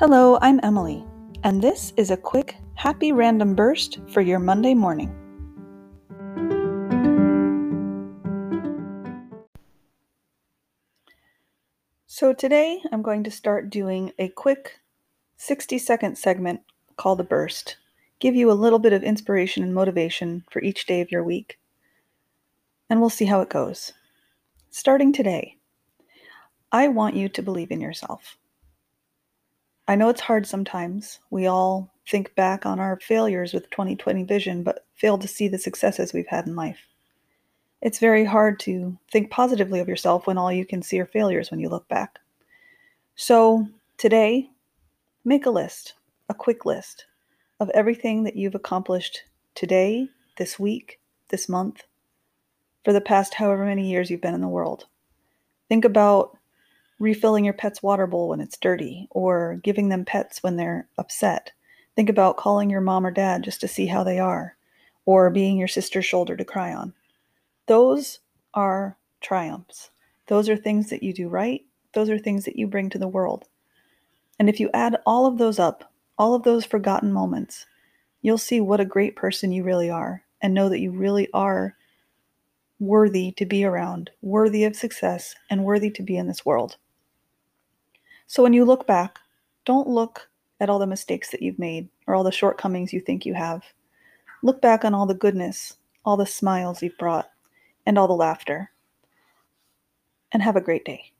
Hello, I'm Emily, and this is a quick, happy random burst for your Monday morning. So today I'm going to start doing a quick 60-second segment called a burst, give you a little bit of inspiration and motivation for each day of your week, and we'll see how it goes. Starting today, I want you to believe in yourself. I know it's hard sometimes. We all think back on our failures with 20/20 vision, but fail to see the successes we've had in life. It's very hard to think positively of yourself when all you can see are failures when you look back. So today, make a list, a quick list, of everything that you've accomplished today, this week, this month, for the past however many years you've been in the world. Think about refilling your pet's water bowl when it's dirty, or giving them pets when they're upset. Think about calling your mom or dad just to see how they are, or being your sister's shoulder to cry on. Those are triumphs. Those are things that you do right. Those are things that you bring to the world. And if you add all of those up, all of those forgotten moments, you'll see what a great person you really are, and know that you really are worthy to be around, worthy of success, and worthy to be in this world. So when you look back, don't look at all the mistakes that you've made or all the shortcomings you think you have. Look back on all the goodness, all the smiles you've brought, and all the laughter. And have a great day.